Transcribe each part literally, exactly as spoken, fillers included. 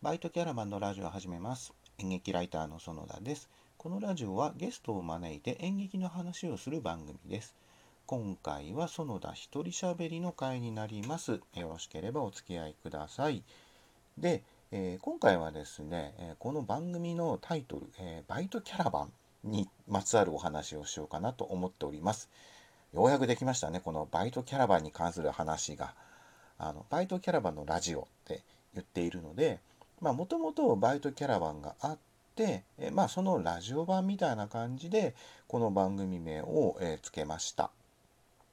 バイトキャラバンのラジオを始めます。演劇ライターの園田です。このラジオはゲストを招いて演劇の話をする番組です。今回は園田一人しゃべりの回になります。よろしければお付き合いください。で、えー、今回はですね、えー、この番組のタイトル、えー、バイトキャラバンにまつわるお話をしようかなと思っております。ようやくできましたね、このバイトキャラバンに関する話が。あのバイトキャラバンのラジオって言っているので、もともとバイトキャラバンがあって、えまあ、そのラジオ版みたいな感じでこの番組名を、えー、つけました。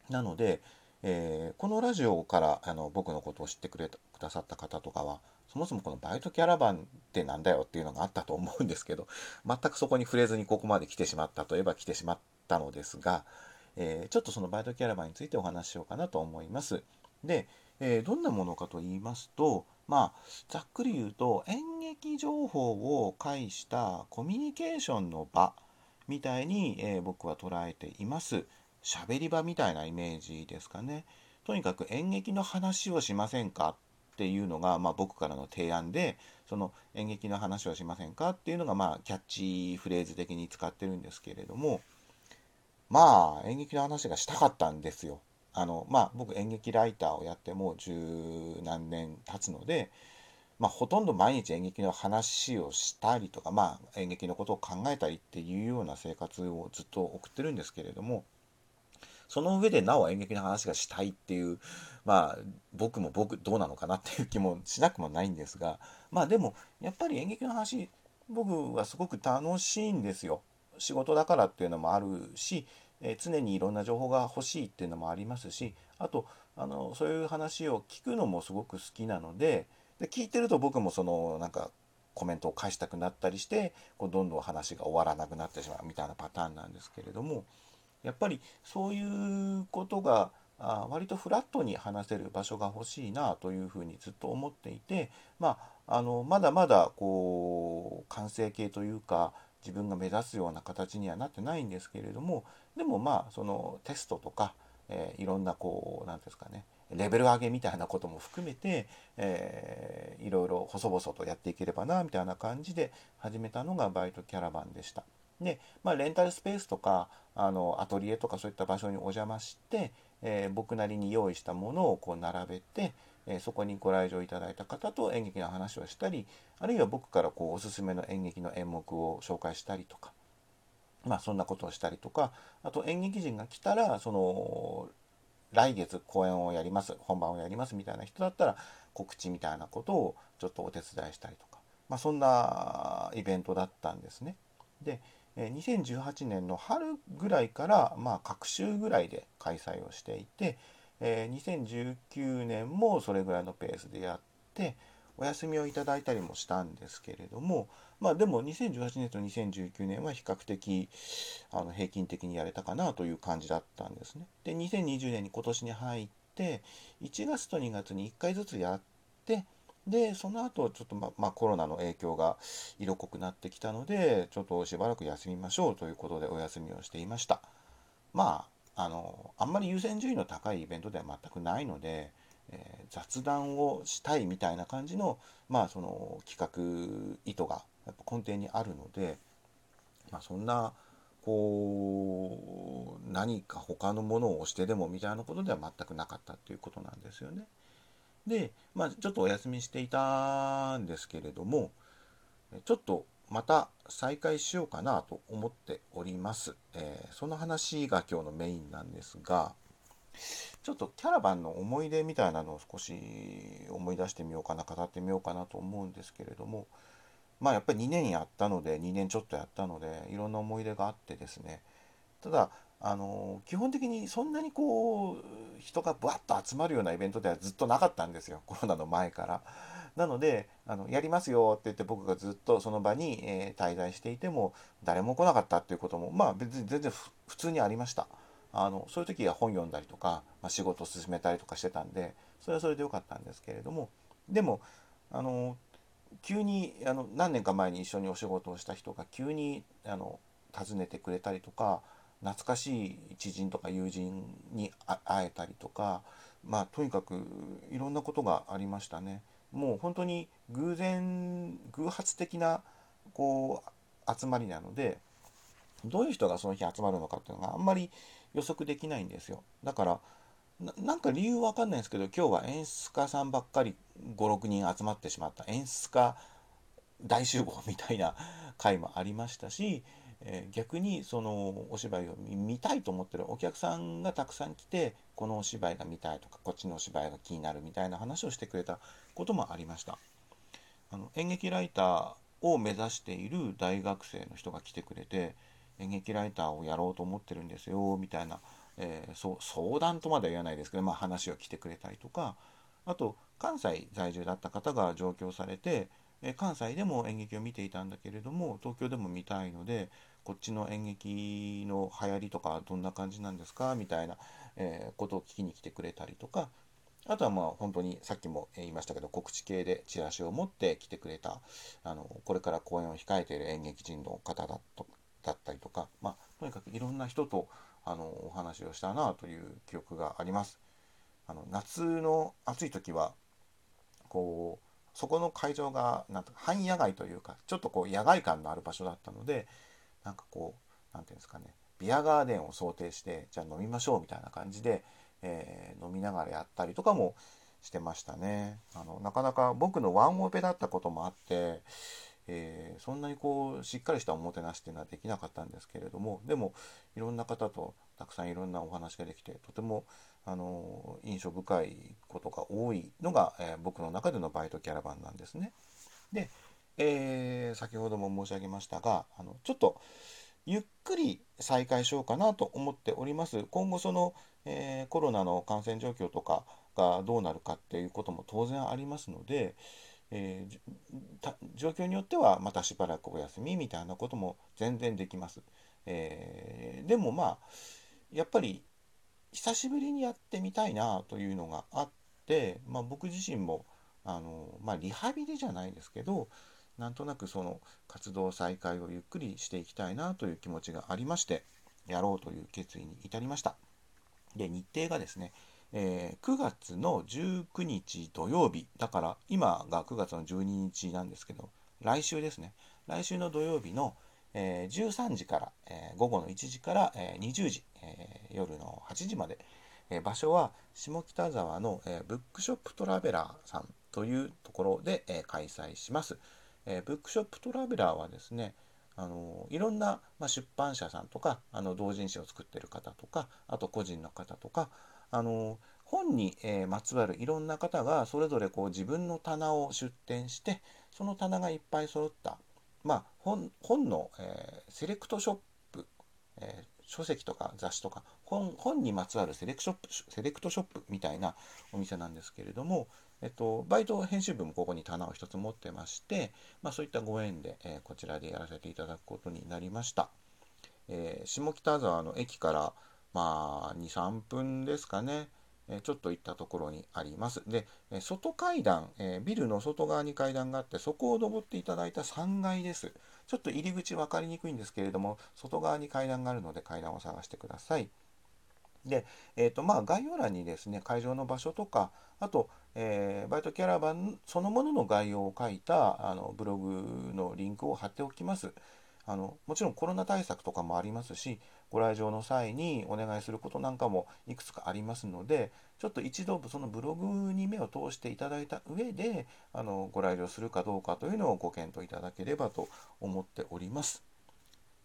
なので、えー、このラジオからあの僕のことを知ってくれたくださった方とかは、そもそもこのバイトキャラバンってなんだよっていうのがあったと思うんですけど、全くそこに触れずにここまで来てしまったといえば来てしまったのですが、えー、ちょっとそのバイトキャラバンについてお話ししようかなと思います。で、えー、どんなものかと言いますと、まあ、ざっくり言うと演劇情報を介したコミュニケーションの場みたいに、えー、僕は捉えています。喋り場みたいなイメージですかね。とにかく演劇の話をしませんかっていうのが、まあ、僕からの提案で、その演劇の話をしませんかっていうのが、まあ、キャッチフレーズ的に使ってるんですけれども、まあ演劇の話がしたかったんですよ。あのまあ、僕演劇ライターをやってもう十何年経つので、まあ、ほとんど毎日演劇の話をしたりとか、まあ、演劇のことを考えたりっていうような生活をずっと送ってるんですけれども、その上でなお演劇の話がしたいっていう、まあ、僕も僕どうなのかなっていう気もしなくもないんですが、まあでもやっぱり演劇の話僕はすごく楽しいんですよ。仕事だからっていうのもあるし、え常にいろんな情報が欲しいっていうのもありますし、あとあのそういう話を聞くのもすごく好きなので、で聞いてると僕もそのなんかコメントを返したくなったりして、こうどんどん話が終わらなくなってしまうみたいなパターンなんですけれども、やっぱりそういうことがあ割とフラットに話せる場所が欲しいなというふうにずっと思っていて、まあ、あのまだまだこう完成形というか自分が目指すような形にはなってないんですけれども、でもまあそのテストとか、えー、いろんなこう何ですかね、レベル上げみたいなことも含めて、えー、いろいろ細々とやっていければなみたいな感じで始めたのがバイトキャラバンでした。で、まあ、レンタルスペースとかあのアトリエとかそういった場所にお邪魔して、えー、僕なりに用意したものをこう並べて、えー、そこにご来場いただいた方と演劇の話をしたり、あるいは僕からこうおすすめの演劇の演目を紹介したりとか、まあ、そんなことをしたりとか、あと演劇人が来たらその来月公演をやります、本番をやりますみたいな人だったら告知みたいなことをちょっとお手伝いしたりとか、まあ、そんなイベントだったんですね。で、にせんじゅうはちねんの春ぐらいから、まあ、各週ぐらいで開催をしていて、にせんじゅうきゅうねんもそれぐらいのペースでやってお休みをいただいたりもしたんですけれども、まあでもにせんじゅうはちねんとにせんじゅうきゅうねんは比較的あの平均的にやれたかなという感じだったんですね。で、にせんにじゅうねんに今年に入っていちがつとにがつにいっかいずつやって、でその後ちょっとま、まあ、コロナの影響が色濃くなってきたので、ちょっとしばらく休みましょうということでお休みをしていました。まああのあんまり優先順位の高いイベントでは全くないので、えー、雑談をしたいみたいな感じの、まあ、その企画意図がやっぱ根底にあるので、まあ、そんなこう何か他のものをしてでもみたいなことでは全くなかったっていうことなんですよね。で、まあ、ちょっとお休みしていたんですけれども、ちょっとまた再開しようかなと思っております。えー、その話が今日のメインなんですが、ちょっとキャラバンの思い出みたいなのを少し思い出してみようかな、語ってみようかなと思うんですけれども、まあやっぱりにねんやったので、にねんちょっとやったので、いろんな思い出があってですね、ただ、あの基本的にそんなにこう人がぶわっと集まるようなイベントではずっとなかったんですよ、コロナの前から。なのであのやりますよって言って僕がずっとその場に、えー、滞在していても誰も来なかったっていうことも、まあ別に全然普通にありました。あのそういう時は本読んだりとか、まあ、仕事を進めたりとかしてたんで、それはそれでよかったんですけれども、でもあの急にあの何年か前に一緒にお仕事をした人が急にあの訪ねてくれたりとか、懐かしい知人とか友人に会えたりとか、まあとにかくいろんなことがありましたね。もう本当に偶然偶発的なこう集まりなので、どういう人がその日集まるのかっていうのがあんまり予測できないんですよ。だから な, なんか理由わかんないんですけど、今日は演出家さんばっかり ご,ろく 人集まってしまった、演出家大集合みたいな回もありましたし、えー、逆にそのお芝居を見たいと思ってるお客さんがたくさん来て、このお芝居が見たいとかこっちのお芝居が気になるみたいな話をしてくれたこともありました。あの演劇ライターを目指している大学生の人が来てくれて、演劇ライターをやろうと思ってるんですよみたいな、えー、そう相談とまでは言わないですけど、まあ、話を来てくれたりとか、あと関西在住だった方が上京されて、えー、関西でも演劇を見ていたんだけれども東京でも見たいので、こっちの演劇の流行りとかどんな感じなんですかみたいな、えー、ことを聞きに来てくれたりとか、あとはまあ本当にさっきも言いましたけど、告知系でチラシを持って来てくれた、あのこれから公演を控えている演劇人の方だとだったりとか、まあ、とにかくいろんな人とあのお話をしたなという記憶があります。あの夏の暑い時はこうそこの会場がなんか半野外というか、ちょっとこう野外感のある場所だったので、なんかこうなんていうんですかね、ビアガーデンを想定してじゃあ飲みましょうみたいな感じで、えー、飲みながらやったりとかもしてましたね。あのなかなか僕のワンオペだったこともあって。えー、そんなにこうしっかりしたおもてなしっていうのはできなかったんですけれども、でもいろんな方とたくさんいろんなお話ができて、とてもあの印象深いことが多いのが、えー、僕の中でのバイトキャラバンなんですね。で、えー、先ほども申し上げましたが、あのちょっとゆっくり再開しようかなと思っております。今後その、えー、コロナの感染状況とかがどうなるかっていうことも当然ありますので、えー、状況によってはまたしばらくお休みみたいなことも全然できます。えー、でもまあやっぱり久しぶりにやってみたいなというのがあって、まあ、僕自身もあの、まあ、リハビリじゃないですけど、なんとなくその活動再開をゆっくりしていきたいなという気持ちがありまして、やろうという決意に至りました。で、日程がですね、えー、くがつのじゅうくにち土曜日だから、今がくがつのじゅうににちなんですけど、来週ですね、来週の土曜日の、えー、じゅうさんじから、えー、午後のいちじから、えー、にじゅうじ、えー、夜のはちじまで、えー、場所は下北沢の、えー、ブックショップトラベラーさんというところで、えー、開催します。えー、ブックショップトラベラーはですね、あのいろんな、まあ、出版社さんとか、あの同人誌を作っている方とか、あと個人の方とか、あの本に、えー、まつわるいろんな方がそれぞれこう自分の棚を出展して、その棚がいっぱい揃った、まあ、本, 本の、えー、セレクトショップ、えー、書籍とか雑誌とか 本, 本にまつわるセレクショップセレクトショップみたいなお店なんですけれども、えっと、バイト編集部もここに棚を一つ持ってまして、まあ、そういったご縁で、えー、こちらでやらせていただくことになりました。えー、下北沢の駅からまあ、に、さんぷんですかね、えー、ちょっと行ったところにあります。で、えー、外階段、えー、ビルの外側に階段があって、そこを登っていただいたさんがいです。ちょっと入り口分かりにくいんですけれども、外側に階段があるので階段を探してください。で、えーとまあ、概要欄にですね、会場の場所とか、あと、えー、バイトキャラバンそのものの概要を書いたあのブログのリンクを貼っておきます。あのもちろんコロナ対策とかもありますし、ご来場の際にお願いすることなんかもいくつかありますので、ちょっと一度そのブログに目を通していただいた上で、あのご来場するかどうかというのをご検討いただければと思っております。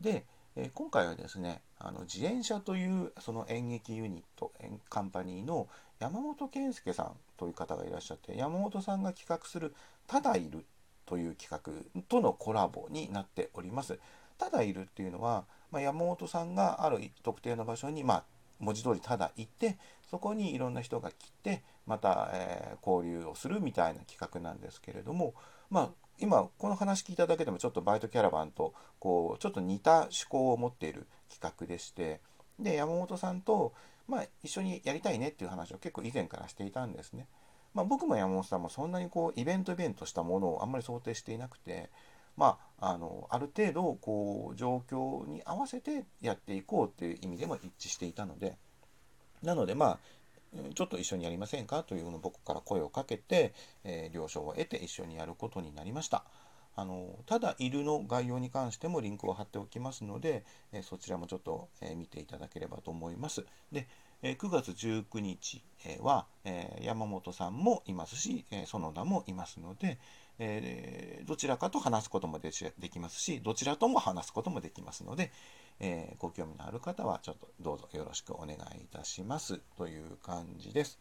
で、えー、今回はですね、あの自演者というその演劇ユニットカンパニーの山本健介さんという方がいらっしゃって、山本さんが企画するただいるという企画とのコラボになっております。ただいるっていうのは、まあ、山本さんがある特定の場所に、まあ、文字通りただいて、そこにいろんな人が来てまた、えー、交流をするみたいな企画なんですけれども、まあ、今この話聞いただけでもちょっとバイトキャラバンとこうちょっと似た趣向を持っている企画でして、で山本さんと、まあ、一緒にやりたいねっていう話を結構以前からしていたんですね。まあ、僕も山本さんもそんなにこうイベントイベントしたものをあんまり想定していなくて、まあ、あのある程度こう状況に合わせてやっていこうという意味でも一致していたので、なのでまあちょっと一緒にやりませんかというのを僕から声をかけて、えー、了承を得て一緒にやることになりました。あのただいるの概要に関してもリンクを貼っておきますので、えー、そちらもちょっと、えー、見ていただければと思います。で、えー、くがつじゅうくにちは、えー、山本さんもいますし、えー、園田もいますので、えー、どちらかと話すこともできますし、どちらとも話すこともできますので、えー、ご興味のある方はちょっとどうぞよろしくお願いいたしますという感じです。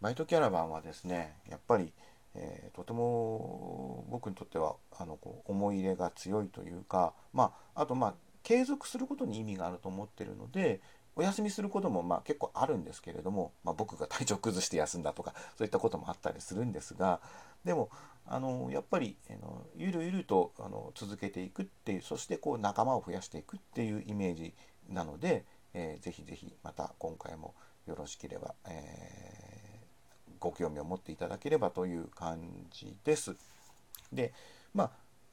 バイトキャラバンはですね、やっぱり、えー、とても僕にとってはあのこう思い入れが強いというか、まあ、あとまあ継続することに意味があると思っているので、お休みすることもまあ結構あるんですけれども、まあ、僕が体調崩して休んだとかそういったこともあったりするんですが、でもあのやっぱりあのゆるゆるとあの続けていくっていう、そしてこう仲間を増やしていくっていうイメージなので、えー、ぜひぜひまた今回もよろしければ、えー、ご興味を持っていただければという感じです。で、ま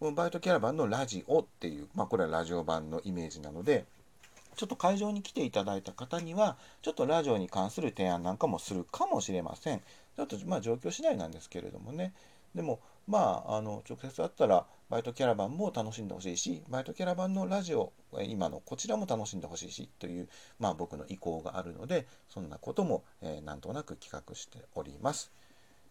あバイトキャラバンのラジオっていう、まあ、これはラジオ版のイメージなので、ちょっと会場に来ていただいた方にはちょっとラジオに関する提案なんかもするかもしれません。ちょっとまあ状況次第なんですけれどもね。でもまああの直接会ったらバイトキャラバンも楽しんでほしいし、バイトキャラバンのラジオ今のこちらも楽しんでほしいしという、まあ、僕の意向があるので、そんなことも、えー、なんとなく企画しております。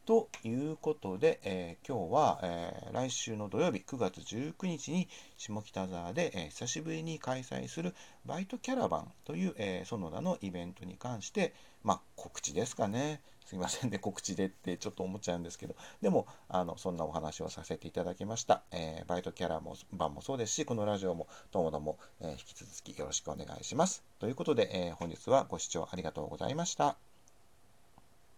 ということで、えー、今日は、えー、来週の土曜日くがつじゅうくにちに下北沢で、えー、久しぶりに開催するバイトキャラバンという、えー、園田のイベントに関して、まあ、告知ですかね。すいませんね、告知でってちょっと思っちゃうんですけど、でもあのそんなお話をさせていただきました。えー、バイトキャラバンもそうですし、このラジオもともども、えー、引き続きよろしくお願いします。ということで、えー、本日はご視聴ありがとうございました。